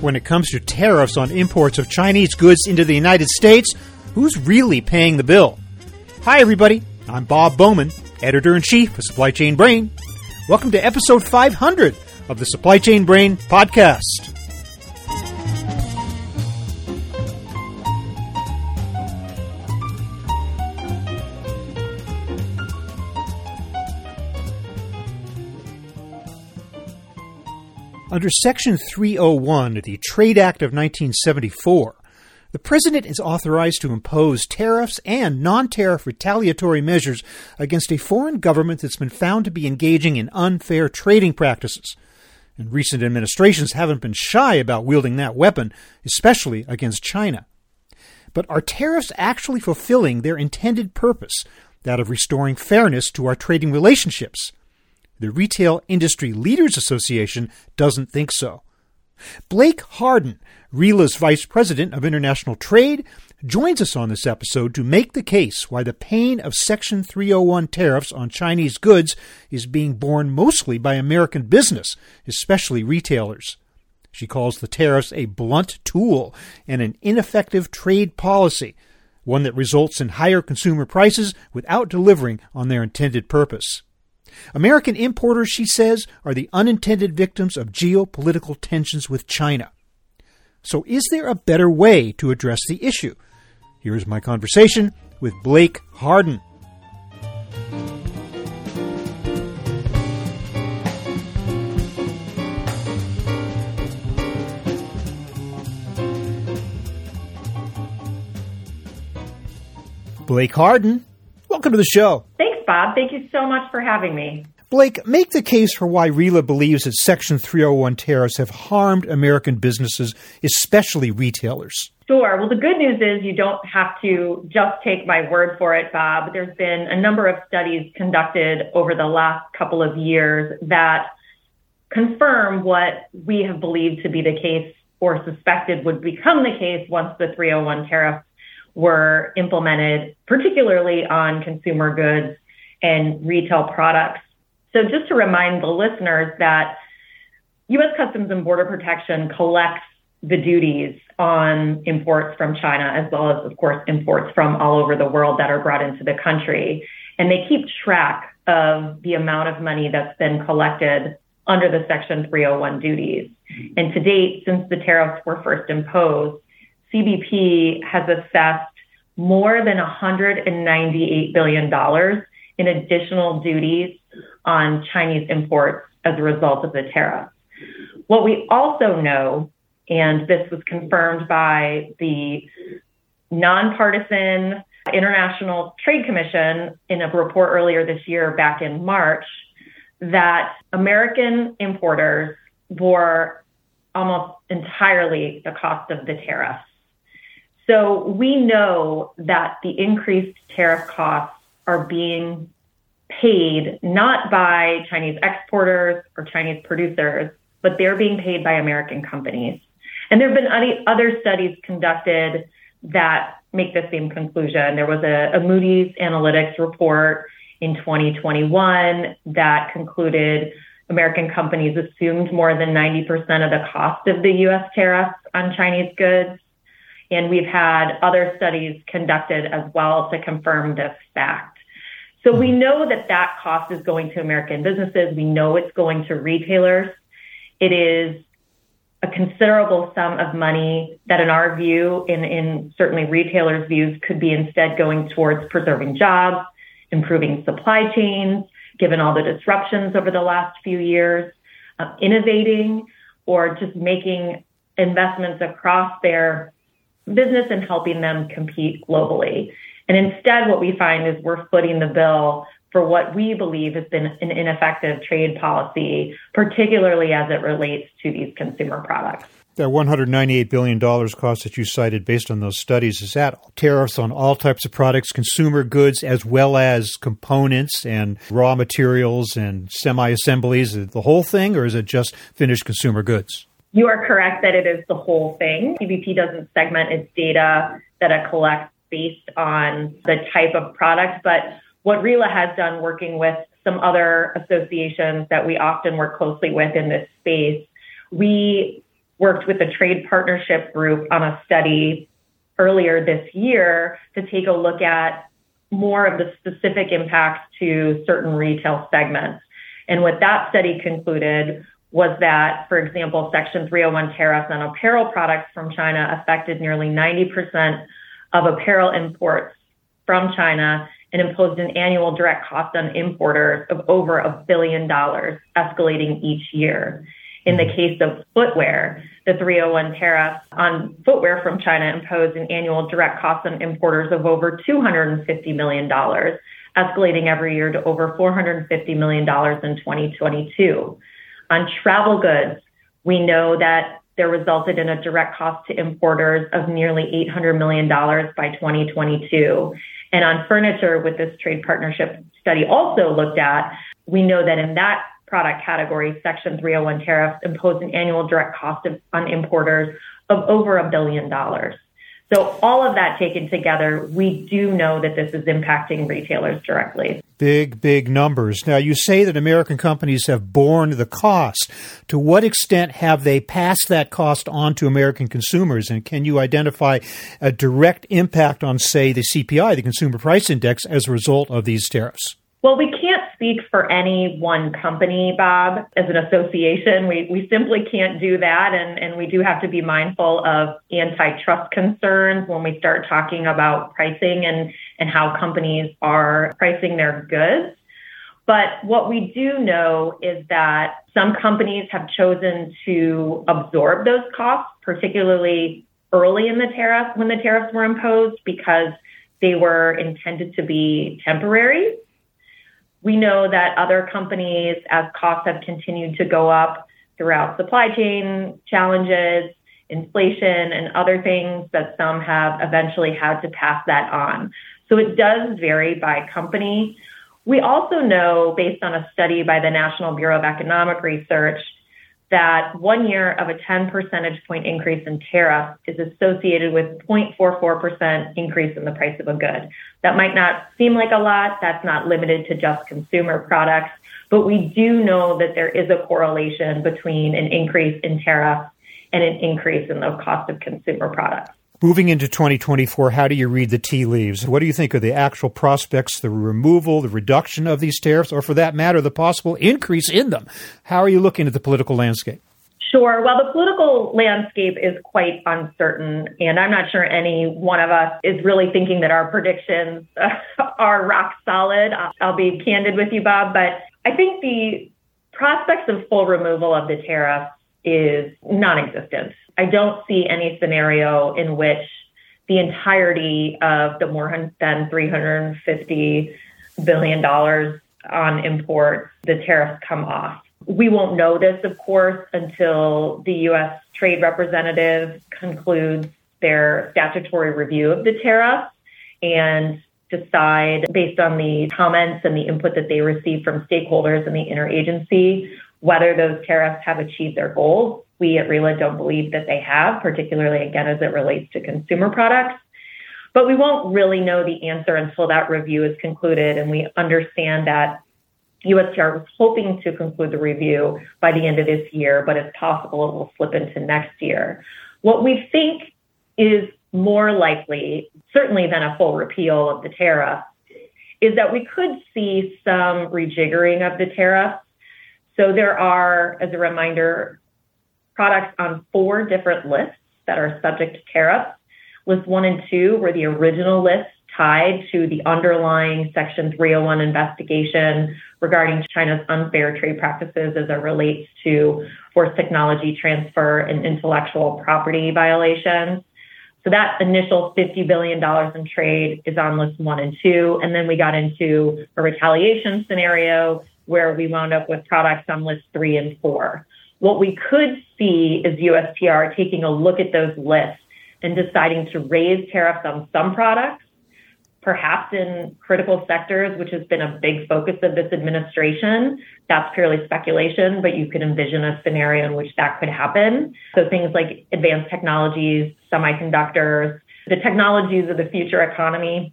when it comes to tariffs on imports of Chinese goods into the United States, who's really paying the bill? Hi, everybody. I'm Bob Bowman, Editor-in-Chief of Supply Chain Brain. Welcome to Episode 500 of the Supply Chain Brain Podcast. Under Section 301 of the Trade Act of 1974, the President is authorized to impose tariffs and non-tariff retaliatory measures against a foreign government that's been found to be engaging in unfair trading practices. And recent administrations haven't been shy about wielding that weapon, especially against China. But are tariffs actually fulfilling their intended purpose, that of restoring fairness to our trading relationships? The Retail Industry Leaders Association doesn't think so. Blake Harden, RILA's Vice President of International Trade, joins us on this episode to make the case why the pain of Section 301 tariffs on Chinese goods is being borne mostly by American business, especially retailers. She calls the tariffs a blunt tool and an ineffective trade policy, one that results in higher consumer prices without delivering on their intended purpose. American importers, she says, are the unintended victims of geopolitical tensions with China. So is there a better way to address the issue? Here is my conversation with Blake Harden. Blake Harden, welcome to the show. Bob, thank you so much for having me. Blake, make the case for why RILA believes that Section 301 tariffs have harmed American businesses, especially retailers. Sure. Well, the good news is you don't have to just take my word for it, Bob. There's been a number of studies conducted over the last couple of years that confirm what we have believed to be the case or suspected would become the case once the 301 tariffs were implemented, particularly on consumer goods and retail products. So just to remind the listeners that U.S. Customs and Border Protection collects the duties on imports from China, as well as, of course, imports from all over the world that are brought into the country. And they keep track of the amount of money that's been collected under the Section 301 duties. And to date, since the tariffs were first imposed, CBP has assessed more than $198 billion in additional duties on Chinese imports as a result of the tariffs. What we also know, and this was confirmed by the nonpartisan International Trade Commission in a report earlier this year, back in March, that American importers bore almost entirely the cost of the tariffs. So we know that the increased tariff costs are being paid not by Chinese exporters or Chinese producers, but they're being paid by American companies. And there have been other studies conducted that make the same conclusion. There was a Moody's Analytics report in 2021 that concluded American companies assumed more than 90% of the cost of the U.S. tariffs on Chinese goods. And we've had other studies conducted as well to confirm this fact. So we know that that cost is going to American businesses. We know it's going to retailers. It is a considerable sum of money that, in our view, in certainly retailers' views, could be instead going towards preserving jobs, improving supply chains, given all the disruptions over the last few years, innovating, or just making investments across their business and helping them compete globally. And instead, what we find is we're footing the bill for what we believe has been an ineffective trade policy, particularly as it relates to these consumer products. That $198 billion cost that you cited based on those studies, is that tariffs on all types of products, consumer goods, as well as components and raw materials and semi-assemblies, the whole thing, or is it just finished consumer goods? You are correct that it is the whole thing. CBP doesn't segment its data that it collects based on the type of product. But what RILA has done, working with some other associations that we often work closely with in this space, we worked with a trade partnership group on a study earlier this year to take a look at more of the specific impacts to certain retail segments. And what that study concluded was that, for example, Section 301 tariffs on apparel products from China affected nearly 90% of apparel imports from China and imposed an annual direct cost on importers of over $1 billion, escalating each year. In the case of footwear, the 301 tariffs on footwear from China imposed an annual direct cost on importers of over $250 million, escalating every year to over $450 million in 2022. On travel goods, we know that there resulted in a direct cost to importers of nearly $800 million by 2022. And on furniture, with this trade partnership study also looked at, we know that in that product category, Section 301 tariffs imposed an annual direct cost on importers of over $1 billion. So all of that taken together, we do know that this is impacting retailers directly. Big, big numbers. Now, you say that American companies have borne the cost. To what extent have they passed that cost on to American consumers? And can you identify a direct impact on, say, the CPI, the Consumer Price Index, as a result of these tariffs? Well, we can't speak for any one company, Bob. As an association, we simply can't do that. And we do have to be mindful of antitrust concerns when we start talking about pricing and how companies are pricing their goods. But what we do know is that some companies have chosen to absorb those costs, particularly early in the tariff, when the tariffs were imposed, because they were intended to be temporary. We know that other companies, as costs have continued to go up throughout supply chain challenges, inflation, and other things, that some have eventually had to pass that on. So it does vary by company. We also know, based on a study by the National Bureau of Economic Research, that 1 year of a 10 percentage point increase in tariffs is associated with 0.44% increase in the price of a good. That might not seem like a lot. That's not limited to just consumer products. But we do know that there is a correlation between an increase in tariffs and an increase in the cost of consumer products. Moving into 2024, how do you read the tea leaves? What do you think are the actual prospects, the removal, the reduction of these tariffs, or for that matter, the possible increase in them? How are you looking at the political landscape? Sure. Well, the political landscape is quite uncertain, and I'm not sure any one of us is really thinking that our predictions are rock solid. I'll be candid with you, Bob, but I think the prospects of full removal of the tariffs is non-existent. I don't see any scenario in which the entirety of the more than $350 billion on imports, the tariffs come off. We won't know this, of course, until the U.S. Trade Representative concludes their statutory review of the tariffs and decide, based on the comments and the input that they receive from stakeholders in the interagency, whether those tariffs have achieved their goals. We at RILA don't believe that they have, particularly, again, as it relates to consumer products. But we won't really know the answer until that review is concluded. And we understand that USTR was hoping to conclude the review by the end of this year, but it's possible it will slip into next year. What we think is more likely, certainly than a full repeal of the tariff, is that we could see some rejiggering of the tariff. So there are, as a reminder, products on 4 different lists that are subject to tariffs. List 1 and 2 were the original lists tied to the underlying Section 301 investigation regarding China's unfair trade practices as it relates to forced technology transfer and intellectual property violations. So that initial $50 billion in trade is on list 1 and 2. And then we got into a retaliation scenario where we wound up with products on list 3 and 4. What we could see is USTR taking a look at those lists and deciding to raise tariffs on some products, perhaps in critical sectors, which has been a big focus of this administration. That's purely speculation, but you could envision a scenario in which that could happen. So things like advanced technologies, semiconductors, the technologies of the future economy,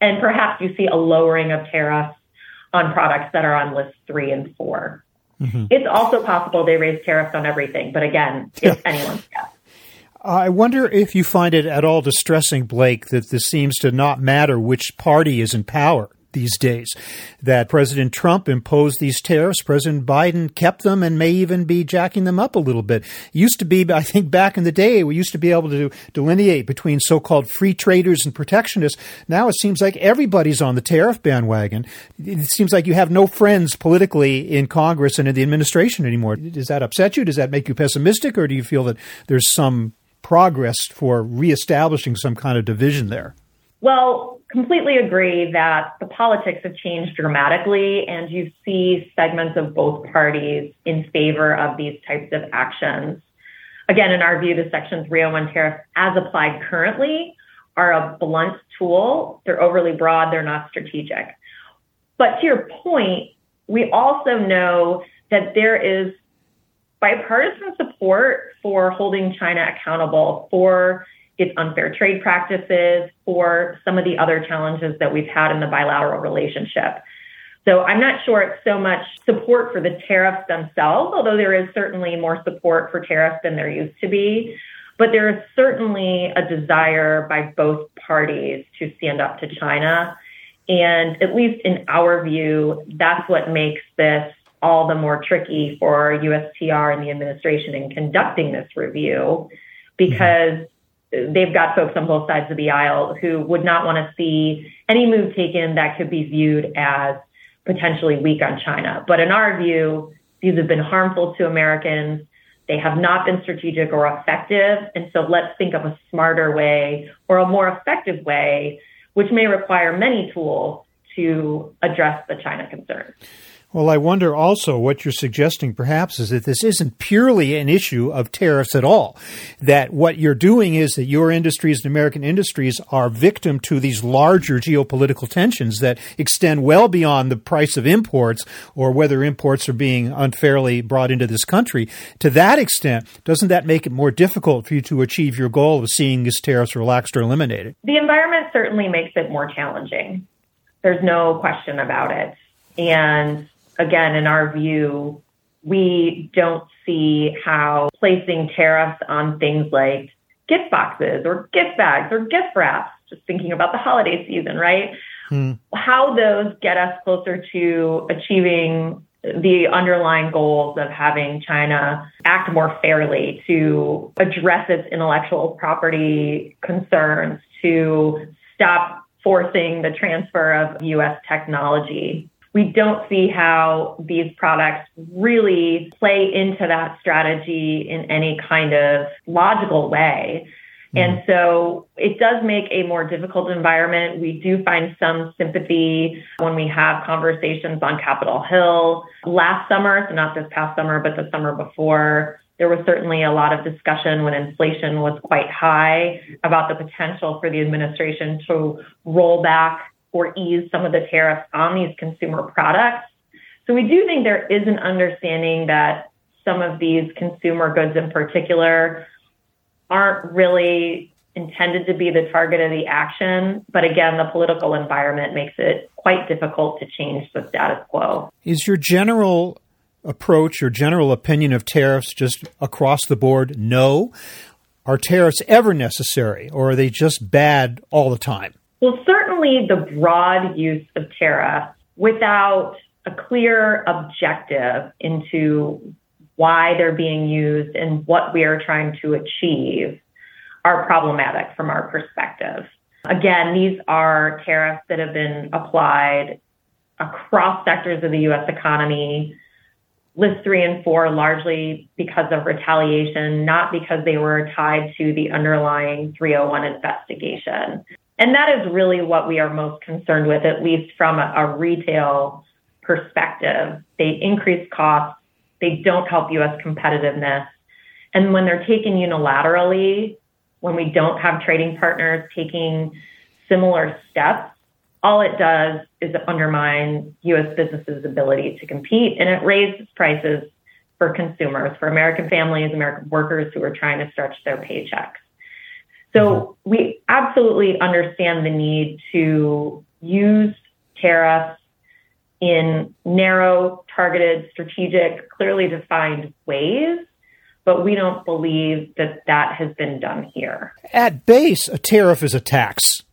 and perhaps you see a lowering of tariffs on products that are on lists 3 and 4. Mm-hmm. It's also possible they raise tariffs on everything. But again, it's anyone's guess. I wonder if you find it at all distressing, Blake, that this seems to not matter which party is in power these days, that President Trump imposed these tariffs, President Biden kept them and may even be jacking them up a little bit. It used to be, I think back in the day, we used to be able to delineate between so-called free traders and protectionists. Now it seems like everybody's on the tariff bandwagon. It seems like you have no friends politically in Congress and in the administration anymore. Does that upset you? Does that make you pessimistic? Or do you feel that there's some progress for reestablishing some kind of division there? Well, completely agree that the politics have changed dramatically, and you see segments of both parties in favor of these types of actions. Again, in our view, the Section 301 tariffs as applied currently are a blunt tool. They're overly broad. They're not strategic. But to your point, we also know that there is bipartisan support for holding China accountable for its unfair trade practices, for some of the other challenges that we've had in the bilateral relationship. So I'm not sure it's so much support for the tariffs themselves, although there is certainly more support for tariffs than there used to be. But there is certainly a desire by both parties to stand up to China. And at least in our view, that's what makes this all the more tricky for USTR and the administration in conducting this review, because they've got folks on both sides of the aisle who would not want to see any move taken that could be viewed as potentially weak on China. But in our view, these have been harmful to Americans. They have not been strategic or effective. And so let's think of a smarter way or a more effective way, which may require many tools to address the China concern. Well, I wonder also what you're suggesting perhaps is that this isn't purely an issue of tariffs at all, that what you're doing is that your industries and American industries are victim to these larger geopolitical tensions that extend well beyond the price of imports or whether imports are being unfairly brought into this country. To that extent, doesn't that make it more difficult for you to achieve your goal of seeing these tariffs relaxed or eliminated? The environment certainly makes it more challenging. There's no question about it. And again, in our view, we don't see how placing tariffs on things like gift boxes or gift bags or gift wraps, just thinking about the holiday season, right? How those get us closer to achieving the underlying goals of having China act more fairly, to address its intellectual property concerns, to stop forcing the transfer of U.S. technology. We don't see how these products really play into that strategy in any kind of logical way. And so it does make a more difficult environment. We do find some sympathy when we have conversations on Capitol Hill. Last summer, so not this past summer, but the summer before, there was certainly a lot of discussion when inflation was quite high about the potential for the administration to roll back or ease some of the tariffs on these consumer products. So we do think there is an understanding that some of these consumer goods in particular aren't really intended to be the target of the action. But again, the political environment makes it quite difficult to change the status quo. Is your general approach, your general opinion of tariffs just across the board no? Are tariffs ever necessary, or are they just bad all the time? Well, certainly the broad use of tariffs without a clear objective into why they're being used and what we are trying to achieve are problematic from our perspective. Again, these are tariffs that have been applied across sectors of the U.S. economy, List 3 and 4 largely because of retaliation, not because they were tied to the underlying 301 investigation. And that is really what we are most concerned with, at least from a retail perspective. They increase costs. They don't help U.S. competitiveness. And when they're taken unilaterally, when we don't have trading partners taking similar steps, all it does is undermine U.S. businesses' ability to compete. And it raises prices for consumers, for American families, American workers who are trying to stretch their paychecks. So we absolutely understand the need to use tariffs in narrow, targeted, strategic, clearly defined ways, but we don't believe that that has been done here. At base, a tariff is a tax.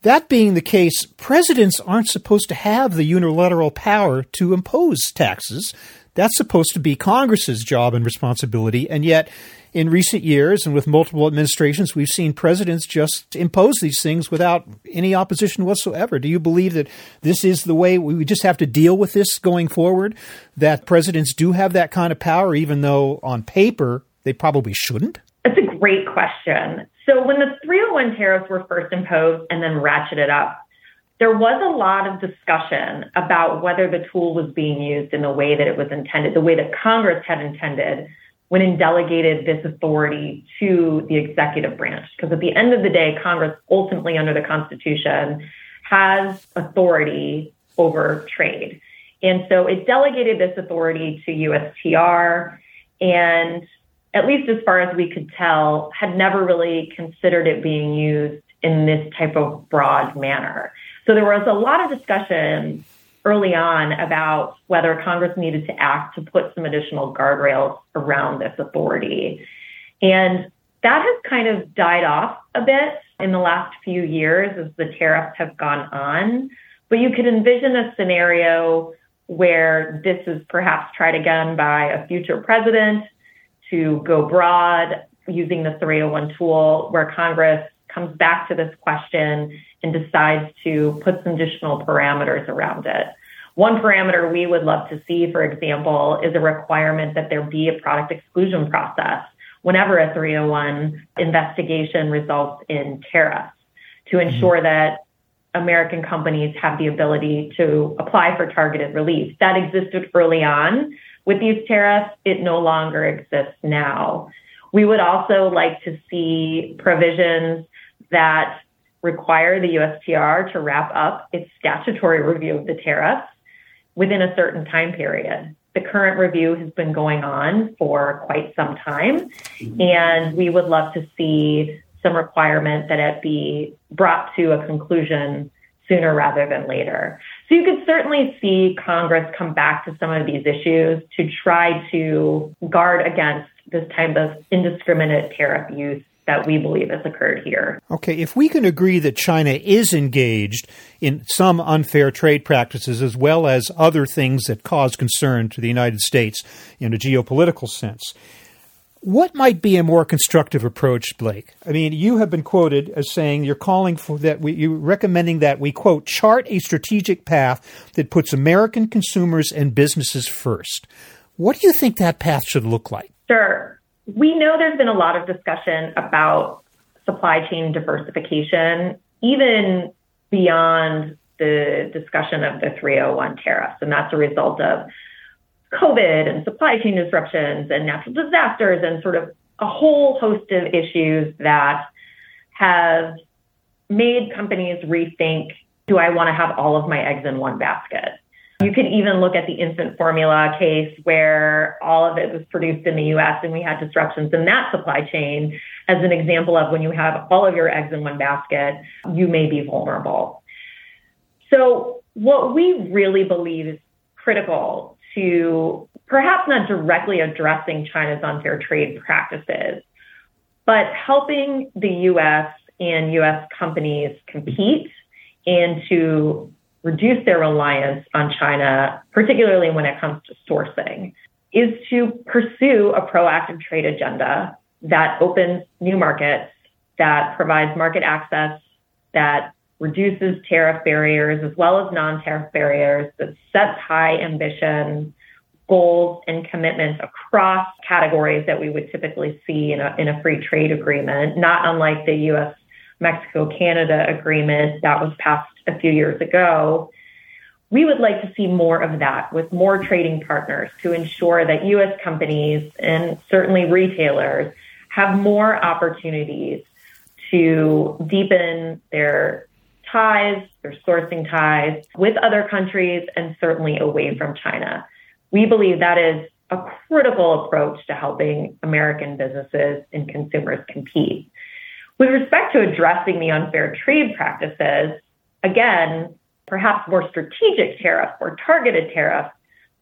That being the case, presidents aren't supposed to have the unilateral power to impose taxes. That's supposed to be Congress's job and responsibility. And yet, in recent years and with multiple administrations, we've seen presidents just impose these things without any opposition whatsoever. Do you believe that this is the way we just have to deal with this going forward, that presidents do have that kind of power, even though on paper they probably shouldn't? That's a great question. So when the 301 tariffs were first imposed and then ratcheted up, there was a lot of discussion about whether the tool was being used in the way that it was intended, the way that Congress had intended when it delegated this authority to the executive branch. Because at the end of the day, Congress ultimately under the Constitution has authority over trade. And so it delegated this authority to USTR and, at least as far as we could tell, had never really considered it being used in this type of broad manner. So there was a lot of discussion early on about whether Congress needed to act to put some additional guardrails around this authority. And that has kind of died off a bit in the last few years as the tariffs have gone on. But you could envision a scenario where this is perhaps tried again by a future president to go broad using the 301 tool, where Congress comes back to this question and decides to put some additional parameters around it. One parameter we would love to see, for example, is a requirement that there be a product exclusion process whenever a 301 investigation results in tariffs, to ensure that American companies have the ability to apply for targeted relief. That existed early on with these tariffs. It no longer exists now. We would also like to see provisions that require the USTR to wrap up its statutory review of the tariffs within a certain time period. The current review has been going on for quite some time, and we would love to see some requirement that it be brought to a conclusion sooner rather than later. So you could certainly see Congress come back to some of these issues to try to guard against this type of indiscriminate tariff use that we believe has occurred here. Okay, if we can agree that China is engaged in some unfair trade practices as well as other things that cause concern to the United States in a geopolitical sense, what might be a more constructive approach, Blake? I mean, you have been quoted as saying you're calling for that, you're recommending that we, quote, chart a strategic path that puts American consumers and businesses first. What do you think that path should look like? Sure. We know there's been a lot of discussion about supply chain diversification, even beyond the discussion of the 301 tariffs. And that's a result of COVID and supply chain disruptions and natural disasters and sort of a whole host of issues that have made companies rethink, do I want to have all of my eggs in one basket? You could even look at the infant formula case where all of it was produced in the U.S. and we had disruptions in that supply chain as an example of when you have all of your eggs in one basket, you may be vulnerable. So what we really believe is critical to perhaps not directly addressing China's unfair trade practices, but helping the U.S. and U.S. companies compete and to reduce their reliance on China, particularly when it comes to sourcing, is to pursue a proactive trade agenda that opens new markets, that provides market access, that reduces tariff barriers as well as non-tariff barriers, that sets high ambition goals and commitments across categories that we would typically see in a free trade agreement, not unlike the U.S. Mexico-Canada agreement that was passed a few years ago. We would like to see more of that with more trading partners to ensure that U.S. companies and certainly retailers have more opportunities to deepen their ties, their sourcing ties with other countries and certainly away from China. We believe that is a critical approach to helping American businesses and consumers compete. With respect to addressing the unfair trade practices, again, perhaps more strategic tariff or targeted tariff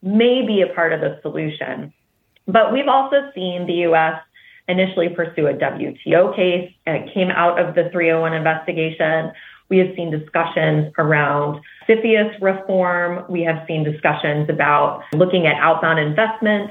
may be a part of the solution. But we've also seen the U.S. initially pursue a WTO case, and it came out of the 301 investigation. We have seen discussions around CFIUS reform. We have seen discussions about looking at outbound investment,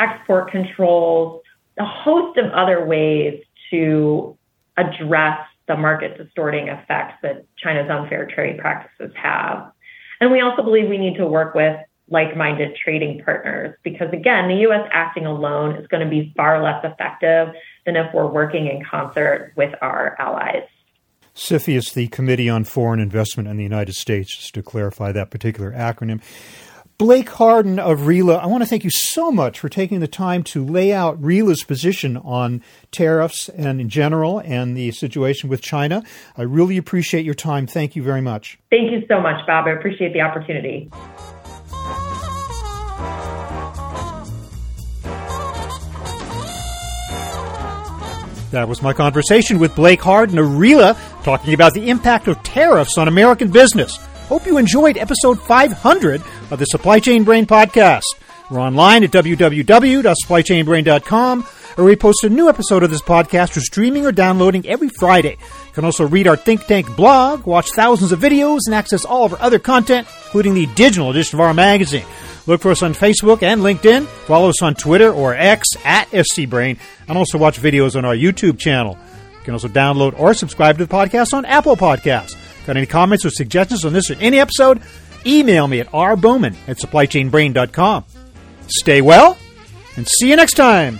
export controls, a host of other ways to address the market distorting effects that China's unfair trade practices have. And we also believe we need to work with like-minded trading partners, because again, the U.S. acting alone is going to be far less effective than if we're working in concert with our allies. CFIUS, the Committee on Foreign Investment in the United States, just to clarify that particular acronym. Blake Harden of RELA, I want to thank you so much for taking the time to lay out RELA's position on tariffs and in general and the situation with China. I really appreciate your time. Thank you very much. Thank you so much, Bob. I appreciate the opportunity. That was my conversation with Blake Harden of RELA, talking about the impact of tariffs on American business. Hope you enjoyed episode 500 of the Supply Chain Brain podcast. We're online at www.supplychainbrain.com, where we post a new episode of this podcast for streaming or downloading every Friday. You can also read our Think Tank blog, watch thousands of videos, and access all of our other content, including the digital edition of our magazine. Look for us on Facebook and LinkedIn. Follow us on Twitter or X at SCBrain, and also watch videos on our YouTube channel. You can also download or subscribe to the podcast on Apple Podcasts. Got any comments or suggestions on this or any episode? Email me at rbowman@supplychainbrain.com. Stay well, and see you next time.